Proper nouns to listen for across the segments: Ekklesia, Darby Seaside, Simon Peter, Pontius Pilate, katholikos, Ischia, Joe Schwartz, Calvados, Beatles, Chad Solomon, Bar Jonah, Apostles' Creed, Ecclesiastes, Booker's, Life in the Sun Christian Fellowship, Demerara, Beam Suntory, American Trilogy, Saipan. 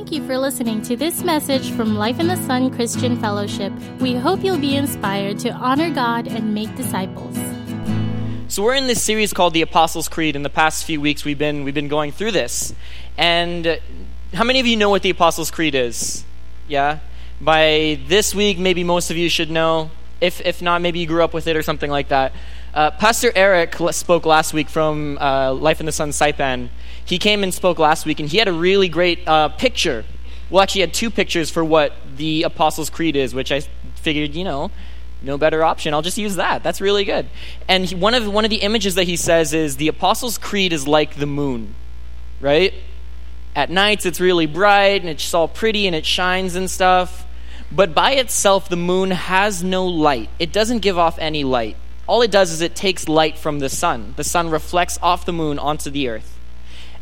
Thank you for listening to this message from Life in the Sun Christian Fellowship. We hope you'll be inspired to honor God and make disciples. So we're in this series called the Apostles' Creed. In the past few weeks, we've been going through this. And how many of you know what the Apostles' Creed is? Yeah? By this week, maybe most of you should know. If not, maybe you grew up with it or something like that. Pastor Eric spoke last week from Life in the Sun Saipan. He came and spoke last week, and he had a really great picture. Well, actually, he had two pictures for what the Apostles' Creed is, which I figured, no better option. I'll just use that. That's really good. And one of the images that he says is the Apostles' Creed is like the moon, right? At nights, it's really bright, and it's all pretty, and it shines and stuff. But by itself, the moon has no light. It doesn't give off any light. All it does is it takes light from the sun. The sun reflects off the moon onto the earth.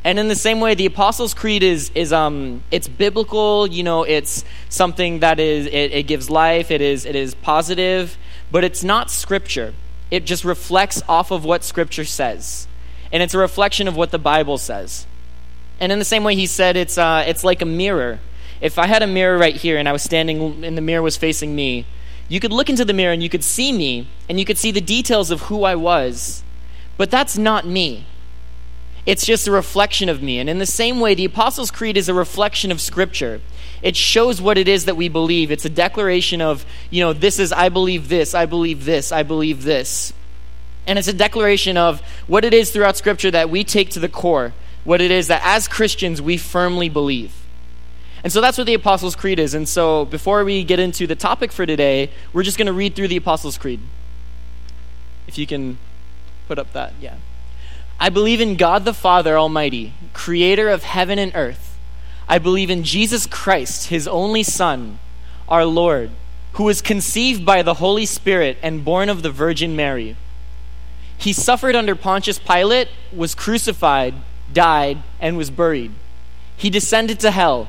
And in the same way, the Apostles' Creed is it's biblical. It's something that is it gives life. It is positive, but it's not scripture. It just reflects off of what scripture says, and it's a reflection of what the Bible says. And in the same way, he said it's like a mirror. If I had a mirror right here and I was standing and the mirror was facing me, you could look into the mirror and you could see me and you could see the details of who I was, but that's not me. It's just a reflection of me. And in the same way, the Apostles' Creed is a reflection of Scripture. It shows what it is that we believe. It's a declaration of, this is, I believe this, I believe this, I believe this. And it's a declaration of what it is throughout Scripture that we take to the core, what it is that as Christians we firmly believe. And so that's what the Apostles' Creed is. And so before we get into the topic for today, we're just going to read through the Apostles' Creed. If you can put up that, yeah. I believe in God the Father Almighty, creator of heaven and earth. I believe in Jesus Christ, his only Son, our Lord, who was conceived by the Holy Spirit and born of the Virgin Mary. He suffered under Pontius Pilate, was crucified, died, and was buried. He descended to hell.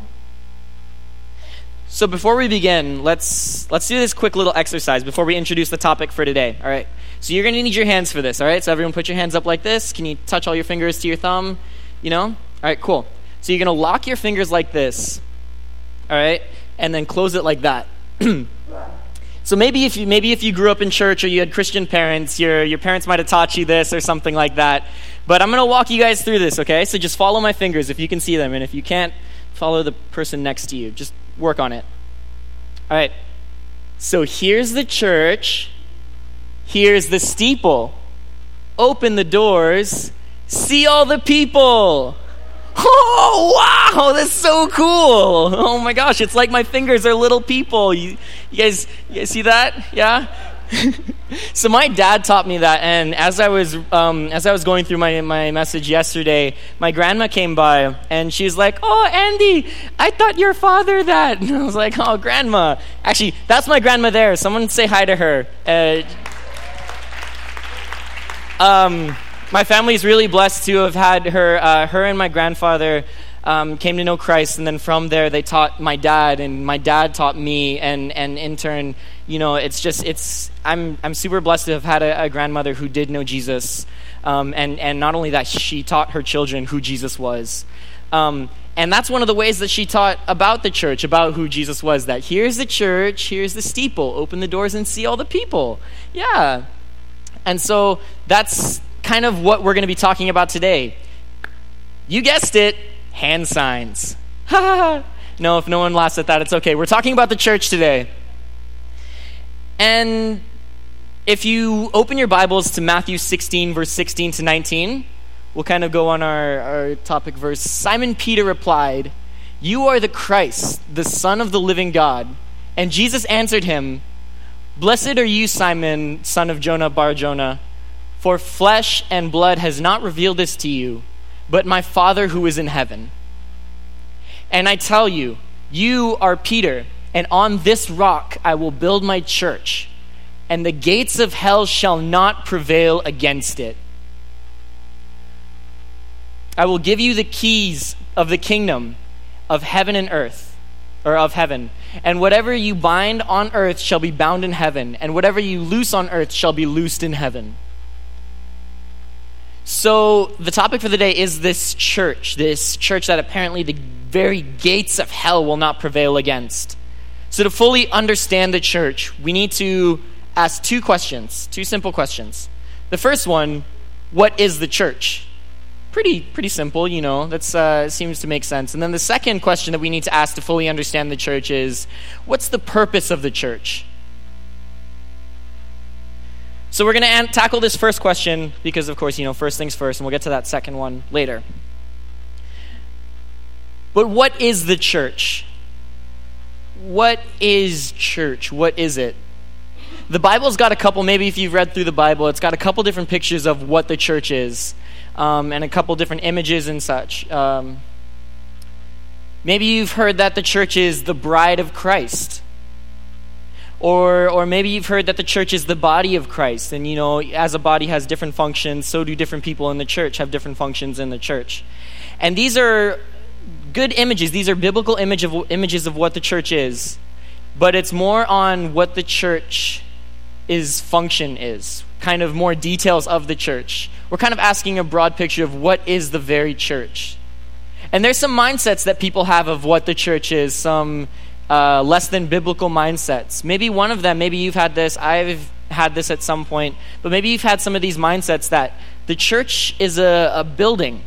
So before we begin, let's do this quick little exercise before we introduce the topic for today, all right? So you're going to need your hands for this, all right? So everyone put your hands up like this. Can you touch all your fingers to your thumb? All right, cool. So you're going to lock your fingers like this, all right? And then close it like that. So maybe if you grew up in church or you had Christian parents, your parents might have taught you this or something like that. But I'm going to walk you guys through this, okay? So just follow my fingers if you can see them. And if you can't, follow the person next to you. Just work on it. All right. So here's the church. Here's the steeple. Open the doors. See all the people. Oh, wow. That's so cool. Oh, my gosh. It's like my fingers are little people. You guys see that? Yeah? So my dad taught me that. And as I was going through my message yesterday, my grandma came by and she was like, "Oh, Andy, I taught your father that." And I was like, "Oh, grandma." Actually, that's my grandma there. Someone say hi to her. My family's really blessed to have had her. Her and my grandfather came to know Christ, and then from there they taught my dad, and my dad taught me, and in turn, I'm super blessed to have had a grandmother who did know Jesus, and not only that, she taught her children who Jesus was, and that's one of the ways that she taught about the church, about who Jesus was. That here's the church, here's the steeple, open the doors and see all the people, yeah, and so that's kind of what we're going to be talking about today. You guessed it. Hand signs. No, if no one laughs at that, it's okay. We're talking about the church today. And if you open your Bibles to Matthew 16, verse 16 to 19, we'll kind of go on our topic verse. Simon Peter replied, "You are the Christ, the Son of the living God." And Jesus answered him, "Blessed are you, Simon, son of Jonah, Bar Jonah, for flesh and blood has not revealed this to you, but my Father who is in heaven. And I tell you, you are Peter, and on this rock I will build my church, and the gates of hell shall not prevail against it. I will give you the keys of the kingdom of heaven and earth, or of heaven. And whatever you bind on earth shall be bound in heaven, and whatever you loose on earth shall be loosed in heaven. So the topic for the day is this church that apparently the very gates of hell will not prevail against. So to fully understand the church, we need to ask two questions, two simple questions. The first one, what is the church? Pretty simple, you know, that seems to make sense. And then the second question that we need to ask to fully understand the church is, what's the purpose of the church? So we're going to tackle this first question because, of course, you know, first things first, and we'll get to that second one later. But what is the church? What is church? What is it? The Bible's got a couple, maybe if you've read through the Bible, it's got a couple different pictures of what the church is, and a couple different images and such. Maybe you've heard that the church is the bride of Christ. Or maybe you've heard that the church is the body of Christ, and you know, as a body has different functions, so do different people in the church have different functions in the church. And these are good images. These are biblical images of what the church is, but it's more on what the church's function is, kind of more details of the church. We're kind of asking a broad picture of what is the very church. And there's some mindsets that people have of what the church is, some less than biblical mindsets. Maybe one of them, maybe you've had this, I've had this at some point, but maybe you've had some of these mindsets that the church is a building,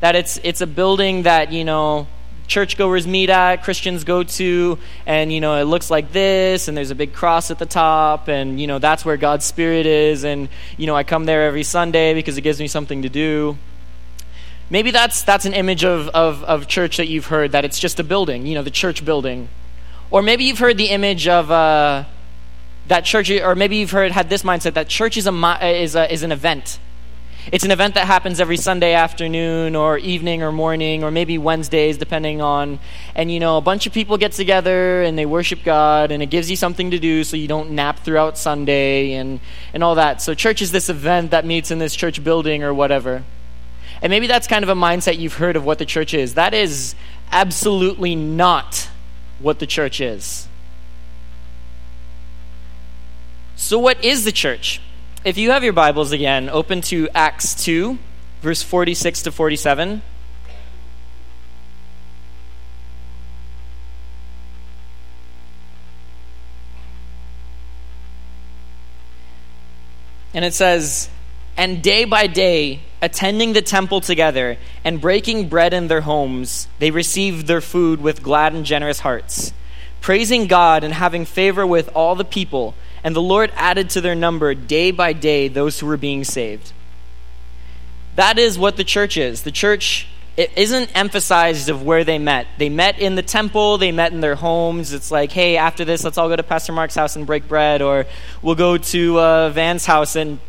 that it's a building that, you know, churchgoers meet at, Christians go to, and, you know, it looks like this, and there's a big cross at the top, and, you know, that's where God's Spirit is, and, you know, I come there every Sunday because it gives me something to do. Maybe that's an image of church that you've heard, that it's just a building, you know, the church building. Or maybe you've heard the image of that church, or maybe you've had this mindset that church is an event. It's an event that happens every Sunday afternoon or evening or morning or maybe Wednesdays, depending on. And, you know, a bunch of people get together and they worship God, and it gives you something to do so you don't nap throughout Sunday and all that. So church is this event that meets in this church building or whatever. And maybe that's kind of a mindset you've heard of what the church is. That is absolutely not what the church is. So what is the church? If you have your Bibles again, open to Acts 2, verse 46 to 47. And it says, "And day by day, attending the temple together and breaking bread in their homes, they received their food with glad and generous hearts, praising God and having favor with all the people. And the Lord added to their number day by day those who were being saved." That is what the church is. The church, it isn't emphasized of where they met. They met in the temple, they met in their homes. It's like, hey, after this, let's all go to Pastor Mark's house and break bread, or we'll go to Van's house and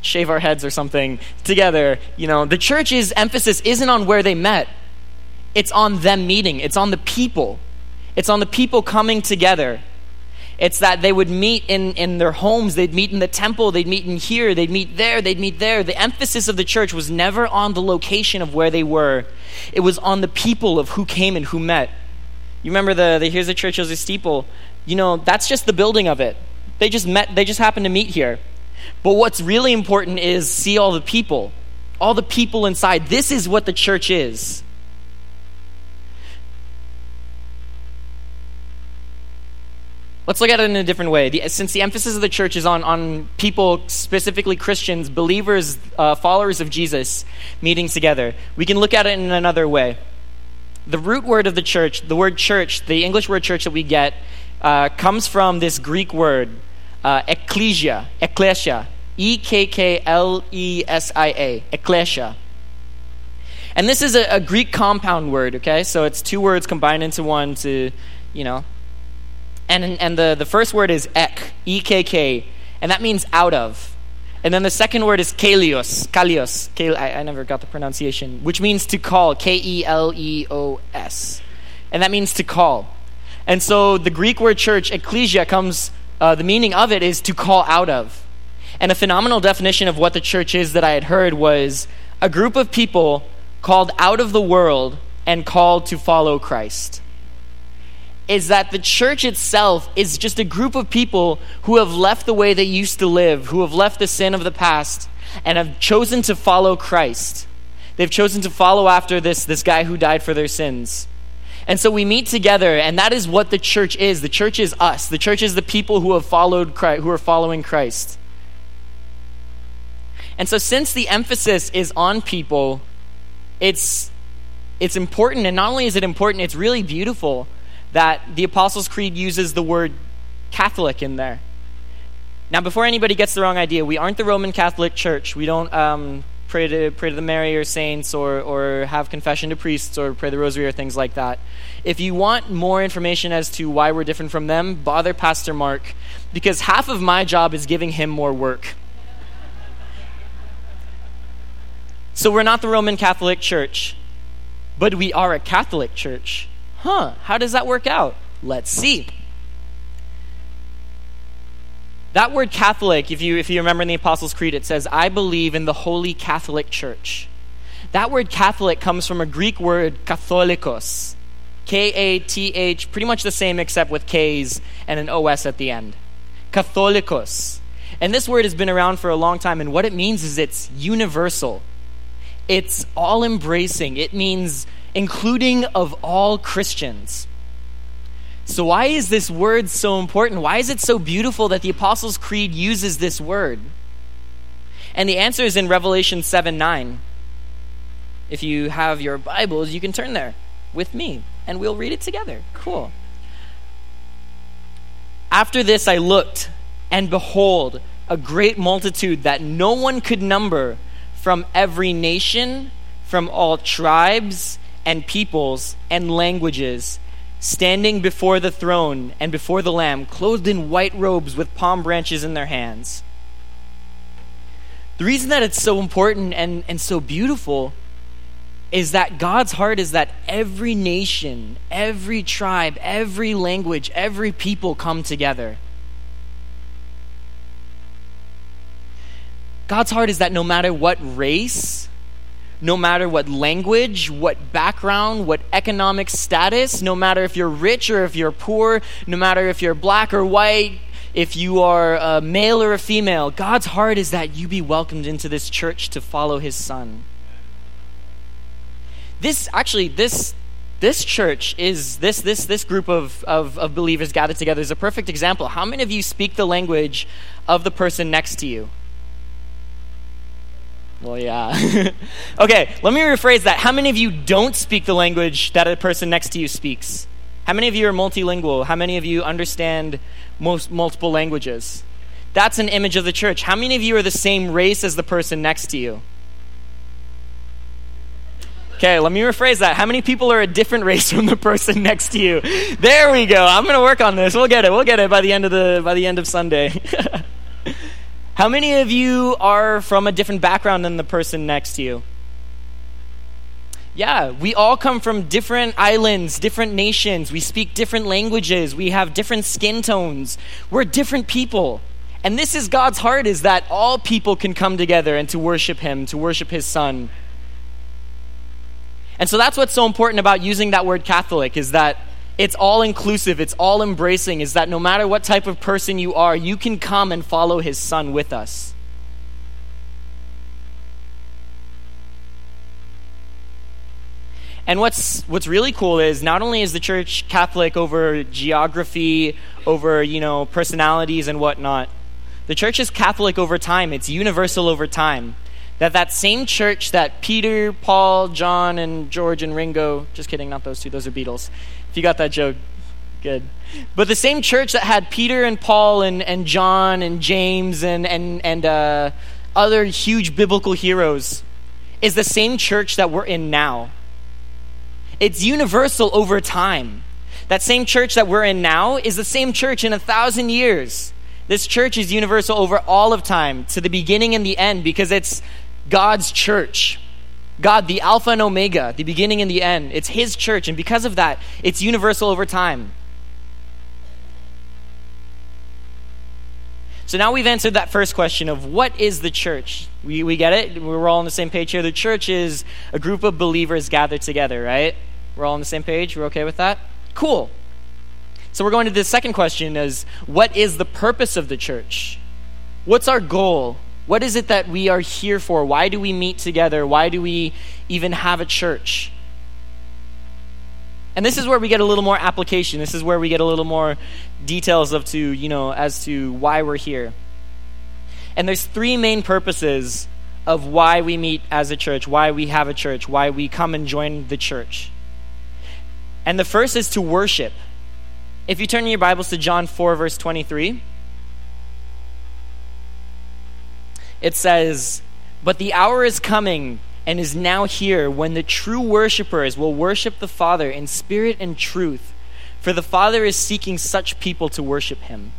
shave our heads or something together. You know, the church's emphasis isn't on where they met. It's on them meeting. It's on the people. It's on the people coming together. It's that they would meet in their homes, they'd meet in the temple, they'd meet in here, they'd meet there, they'd meet there. The emphasis of the church was never on the location of where they were. It was on the people of who came and who met. You remember the here's the church as a steeple. You know, that's just the building of it. They just met, they just happened to meet here. But what's really important is see all the people inside. This is what the church is. Let's look at it in a different way. Since the emphasis of the church is on people, specifically Christians, believers, followers of Jesus, meeting together, we can look at it in another way. The root word of the church, the word church, the English word church that we get, comes from this Greek word, Ekklesia, E-K-K-L-E-S-I-A, Ekklesia. And this is a Greek compound word, okay? So it's two words combined into one to, you know. And the first word is ek, E-K-K, and that means out of. And then the second word is kalios, I never got the pronunciation, which means to call, K-E-L-E-O-S. And that means to call. And so the Greek word church, ekklesia, comes the meaning of it is to call out of. And a phenomenal definition of what the church is that I had heard was a group of people called out of the world and called to follow Christ. Is that the church itself is just a group of people who have left the way they used to live, who have left the sin of the past, and have chosen to follow Christ. They've chosen to follow after this guy who died for their sins. And so we meet together, and that is what the church is. The church is us. The church is the people who have followed Christ, who are following Christ. And so since the emphasis is on people, it's important, and not only is it important, it's really beautiful that the Apostles' Creed uses the word Catholic in there. Now, before anybody gets the wrong idea, we aren't the Roman Catholic Church. We don't pray to the Mary or saints or have confession to priests or pray the rosary or things like that. If you want more information as to why we're different from them, bother Pastor Mark, because half of my job is giving him more work. So we're not the Roman Catholic Church, but we are a Catholic church. How does that work out? Let's see. That word Catholic, if you remember in the Apostles' Creed, it says, I believe in the Holy Catholic Church. That word Catholic comes from a Greek word, katholikos. K-A-T-H, pretty much the same except with K's and an O-S at the end. Katholikos. And this word has been around for a long time, and what it means is it's universal. It's all-embracing. It means including of all Christians. So why is this word so important? Why is it so beautiful that the Apostles' Creed uses this word? And the answer is in Revelation 7:9. If you have your Bibles, you can turn there with me, and we'll read it together. Cool. After this I looked, and behold, a great multitude that no one could number, from every nation, from all tribes and peoples and languages, standing before the throne and before the Lamb, clothed in white robes with palm branches in their hands. The reason that it's so important and so beautiful is that God's heart is that every nation, every tribe, every language, every people come together. God's heart is that no matter what race, no matter what language, what background, what economic status, no matter if you're rich or if you're poor, no matter if you're black or white, if you are a male or a female, God's heart is that you be welcomed into this church to follow his son. This group of believers gathered together is a perfect example. How many of you speak the language of the person next to you? Well, yeah. Okay, let me rephrase that. How many of you don't speak the language that a person next to you speaks? How many of you are multilingual? How many of you understand multiple languages? That's an image of the church. How many of you are the same race as the person next to you? Okay, let me rephrase that. How many people are a different race from the person next to you? There we go. I'm going to work on this. We'll get it by the end of Sunday. How many of you are from a different background than the person next to you? Yeah, we all come from different islands, different nations. We speak different languages. We have different skin tones. We're different people. And this is God's heart, is that all people can come together and to worship him, to worship his son. And so that's what's so important about using that word Catholic, is that it's all-inclusive, it's all-embracing, is that no matter what type of person you are, you can come and follow his son with us. And what's really cool is not only is the church Catholic over geography, over, personalities and whatnot, the church is Catholic over time, it's universal over time. That same church that Peter, Paul, John, and George, and Ringo, just kidding, not those two, those are Beatles. If you got that joke, good. But the same church that had Peter and Paul and John and James and other huge biblical heroes is the same church that we're in now. It's universal over time. That same church that we're in now is the same church in 1,000 years. This church is universal over all of time, to the beginning and the end, because it's God's church. God, the Alpha and Omega, the beginning and the end. It's his church, and because of that, it's universal over time. So now we've answered that first question of what is the church? We get it? We're all on the same page here. The church is a group of believers gathered together, right? We're all on the same page? We're okay with that? Cool. So we're going to the second question is, what is the purpose of the church? What's our goal? What is it that we are here for? Why do we meet together? Why do we even have a church? And this is where we get a little more application. This is where we get a little more details of to, you know, as to why we're here. And there's three main purposes of why we meet as a church, why we have a church, why we come and join the church. And the first is to worship. If you turn in your Bibles to John 4, verse 23, it says, "But the hour is coming and is now here when the true worshipers will worship the Father in spirit and truth, for the Father is seeking such people to worship him."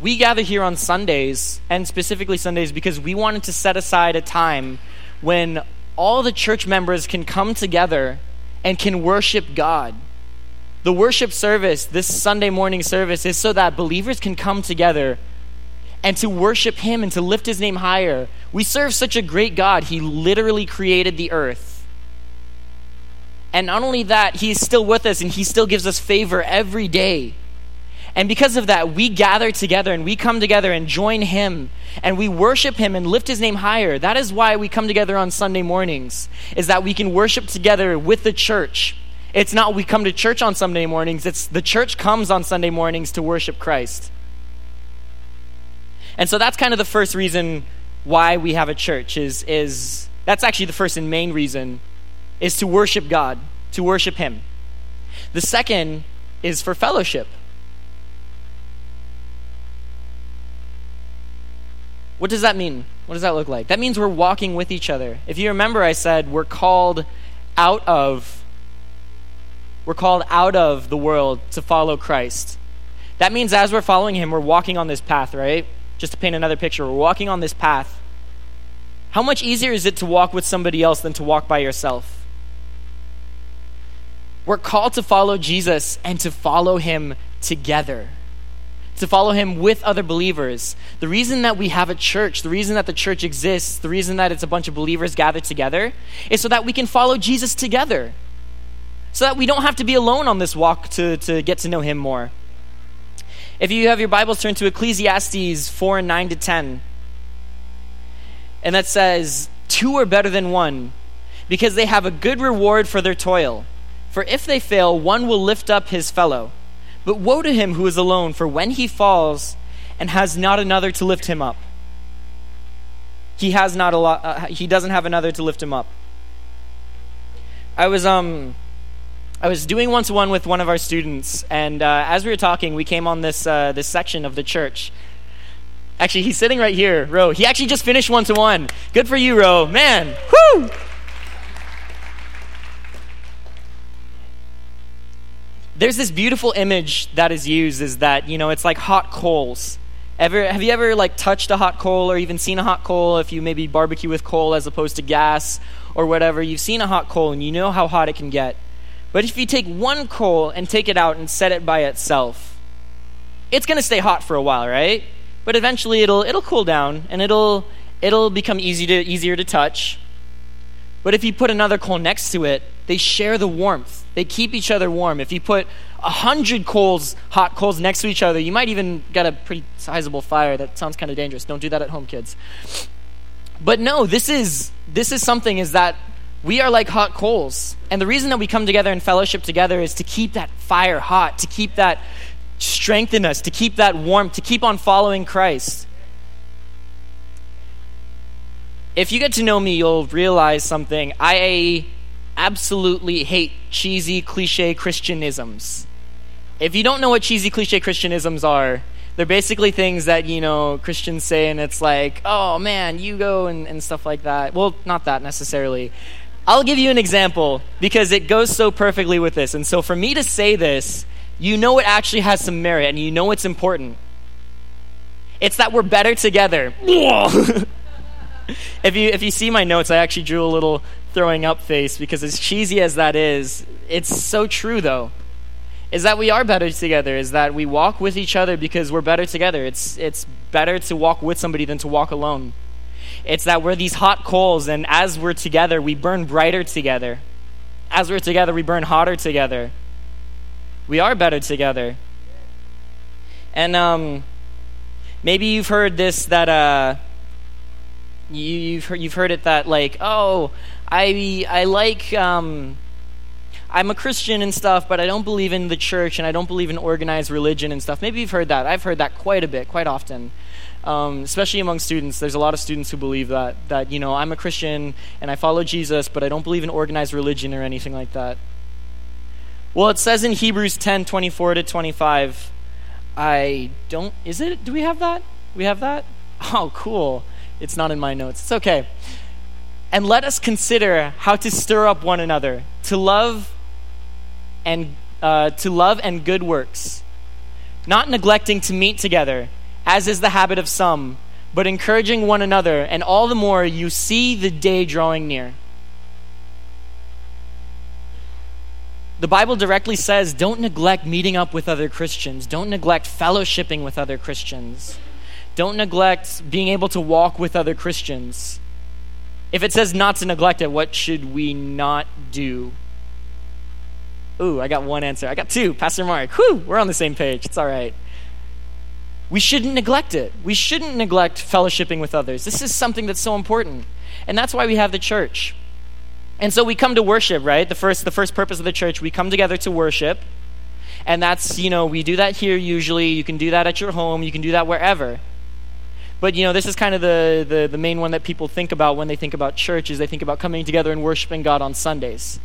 We gather here on Sundays, and specifically Sundays, because we wanted to set aside a time when all the church members can come together and can worship God. The worship service, this Sunday morning service, is so that believers can come together and to worship him and to lift his name higher. We serve such a great God. He literally created the earth. And not only that, he is still with us and he still gives us favor every day. And because of that, we gather together and we come together and join him and we worship him and lift his name higher. That is why we come together on Sunday mornings, is that we can worship together with the church. It's not we come to church on Sunday mornings, it's the church comes on Sunday mornings to worship Christ. And so that's kind of the first reason why we have a church is that's actually the first and main reason, is to worship God, to worship him. The second is for fellowship. What does that mean? What does that look like? That means we're walking with each other. If you remember, I said we're called out of the world to follow Christ. That means as we're following him, we're walking on this path, right? Just to paint another picture, we're walking on this path. How much easier is it to walk with somebody else than to walk by yourself? We're called to follow Jesus and to follow him together, to follow him with other believers. The reason that we have a church, the reason that the church exists, the reason that it's a bunch of believers gathered together is so that we can follow Jesus together, so that we don't have to be alone on this walk to get to know him more. If you have your Bibles, turn to Ecclesiastes 4, 9 to 10. And that says, "Two are better than one, because they have a good reward for their toil. For if they fail, one will lift up his fellow. But woe to him who is alone, for when he falls and has not another to lift him up." He doesn't have another to lift him up. I was doing one-to-one with one of our students, and as we were talking, we came on this section of the church. Actually, he's sitting right here, Ro. He actually just finished one-to-one. Good for you, Ro. Man, whoo! There's this beautiful image that is used, is that, you know, it's like hot coals. Have you ever, like, touched a hot coal or even seen a hot coal? If you maybe barbecue with coal as opposed to gas or whatever, you've seen a hot coal and you know how hot it can get. But if you take one coal and take it out and set it by itself, it's going to stay hot for a while, right? But eventually it'll cool down and it'll become easier to touch. But if you put another coal next to it, they share the warmth. They keep each other warm. If you put 100 hot coals next to each other, you might even get a pretty sizable fire. That sounds kind of dangerous. Don't do that at home, kids. But no, this is something, is that we are like hot coals. And the reason that we come together and fellowship together is to keep that fire hot, to keep that strength in us, to keep that warmth, to keep on following Christ. If you get to know me, you'll realize something. I absolutely hate cheesy, cliche Christianisms. If you don't know what cheesy, cliche Christianisms are, they're basically things that, you know, Christians say, and it's like, oh man, you go and stuff like that. Well, not that necessarily. I'll give you an example because it goes so perfectly with this. And so for me to say this, you know it actually has some merit and you know it's important. It's that we're better together. If you see my notes, I actually drew a little throwing up face because as cheesy as that is, it's so true though. is that we are better together, is that we walk with each other because we're better together. It's better to walk with somebody than to walk alone. It's that we're these hot coals, and as we're together, we burn brighter together. As we're together, we burn hotter together. We are better together. And maybe you've heard this, that you've heard it that, like, oh, I like... I'm a Christian and stuff, but I don't believe in the church and I don't believe in organized religion and stuff. Maybe you've heard that. I've heard that quite a bit, quite often, especially among students. There's a lot of students who believe that, you know, I'm a Christian and I follow Jesus, but I don't believe in organized religion or anything like that. Well, it says in Hebrews 10:24-25, do we have that? We have that? Oh, cool. It's not in my notes. It's okay. And let us consider how to stir up one another to love and good works, not neglecting to meet together, as is the habit of some, but encouraging one another, and all the more you see the day drawing near. The Bible directly says, don't neglect meeting up with other Christians. Don't neglect fellowshipping with other Christians. Don't neglect being able to walk with other Christians. If it says not to neglect it, what should we not do? Ooh, I got one answer. I got two. Pastor Mark, whew, we're on the same page. It's all right. We shouldn't neglect it. We shouldn't neglect fellowshipping with others. This is something that's so important. And that's why we have the church. And so we come to worship, right? The first purpose of the church, we come together to worship. And that's, you know, we do that here usually. You can do that at your home. You can do that wherever. But, you know, this is kind of the main one that people think about when they think about church, is they think about coming together and worshiping God on Sundays.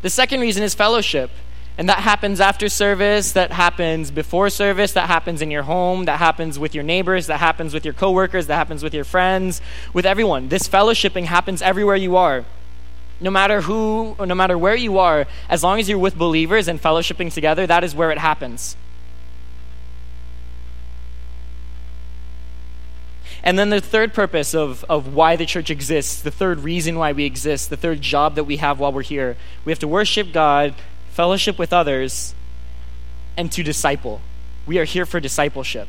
The second reason is fellowship. And that happens after service, that happens before service, that happens in your home, that happens with your neighbors, that happens with your coworkers, that happens with your friends, with everyone. This fellowshipping happens everywhere you are. No matter who, or no matter where you are, as long as you're with believers and fellowshipping together, that is where it happens. And then the third purpose of why the church exists, the third reason why we exist, the third job that we have while we're here, we have to worship God, fellowship with others, and to disciple. We are here for discipleship.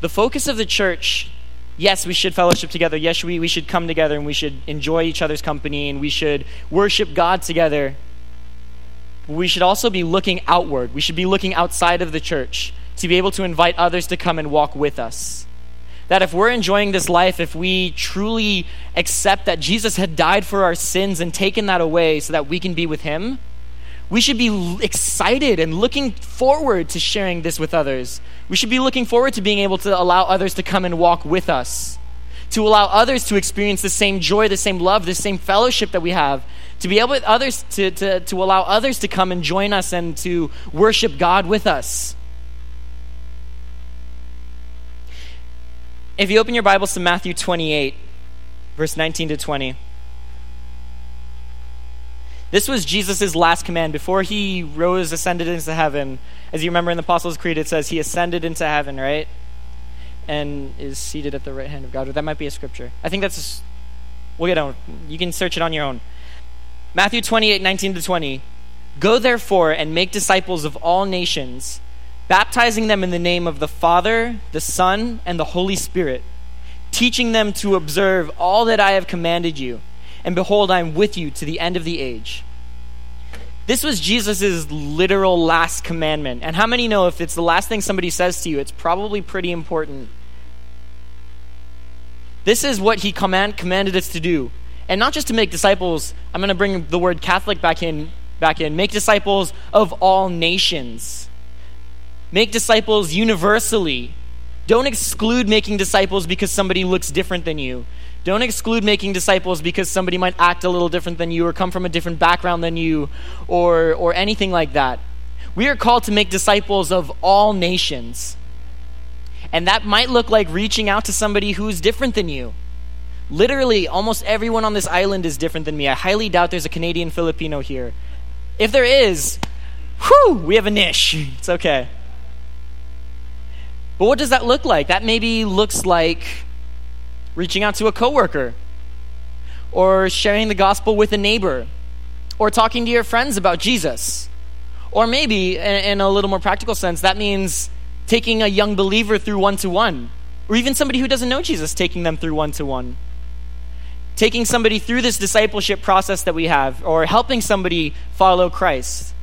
The focus of the church, yes, we should fellowship together. Yes, we should come together and we should enjoy each other's company and we should worship God together. We should also be looking outward. We should be looking outside of the church, to be able to invite others to come and walk with us. That if we're enjoying this life, if we truly accept that Jesus had died for our sins and taken that away so that we can be with him, we should be excited and looking forward to sharing this with others. We should be looking forward to being able to allow others to come and walk with us, to allow others to experience the same joy, the same love, the same fellowship that we have, to be able with others to allow others to come and join us and to worship God with us. If you open your Bibles to Matthew 28, verse 19-20. This was Jesus' last command before he ascended into heaven. As you remember in the Apostles' Creed, it says he ascended into heaven, right? And is seated at the right hand of God. Or that might be a scripture. I think that's... We'll get on. You can search it on your own. Matthew 28, 19-20. Go therefore and make disciples of all nations, baptizing them in the name of the Father, the Son, and the Holy Spirit, teaching them to observe all that I have commanded you, and behold, I am with you to the end of the age. This was Jesus' literal last commandment. And how many know if it's the last thing somebody says to you, it's probably pretty important? This is what he commanded us to do. And not just to make disciples, I'm going to bring the word Catholic back in. Make disciples of all nations. Make disciples universally. Don't exclude making disciples because somebody looks different than you. Don't exclude making disciples because somebody might act a little different than you or come from a different background than you or anything like that. We are called to make disciples of all nations. And that might look like reaching out to somebody who's different than you. Literally, almost everyone on this island is different than me. I highly doubt there's a Canadian Filipino here. If there is, whew, we have a niche. It's okay. But what does that look like? That maybe looks like reaching out to a coworker or sharing the gospel with a neighbor or talking to your friends about Jesus. Or maybe, in a little more practical sense, that means taking a young believer through one-to-one, or even somebody who doesn't know Jesus, taking them through one-to-one. Taking somebody through this discipleship process that we have, or helping somebody follow Christ.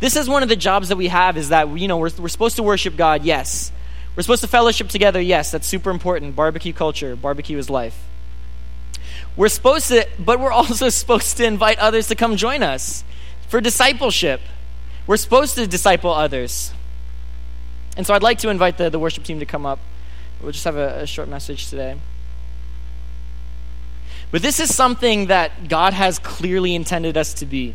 This is one of the jobs that we have, is that, you know, we're supposed to worship God, yes. We're supposed to fellowship together, yes. That's super important. Barbecue culture. Barbecue is life. We're supposed to, but we're also supposed to invite others to come join us for discipleship. We're supposed to disciple others. And so I'd like to invite the worship team to come up. We'll just have a short message today. But this is something that God has clearly intended us to be.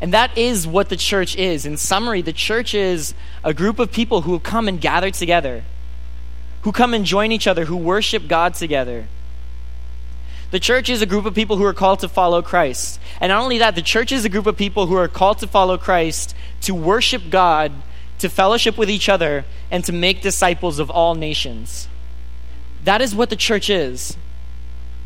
And that is what the church is. In summary, the church is a group of people who come and gather together, who come and join each other, who worship God together. The church is a group of people who are called to follow Christ. And not only that, the church is a group of people who are called to follow Christ, to worship God, to fellowship with each other, and to make disciples of all nations. That is what the church is.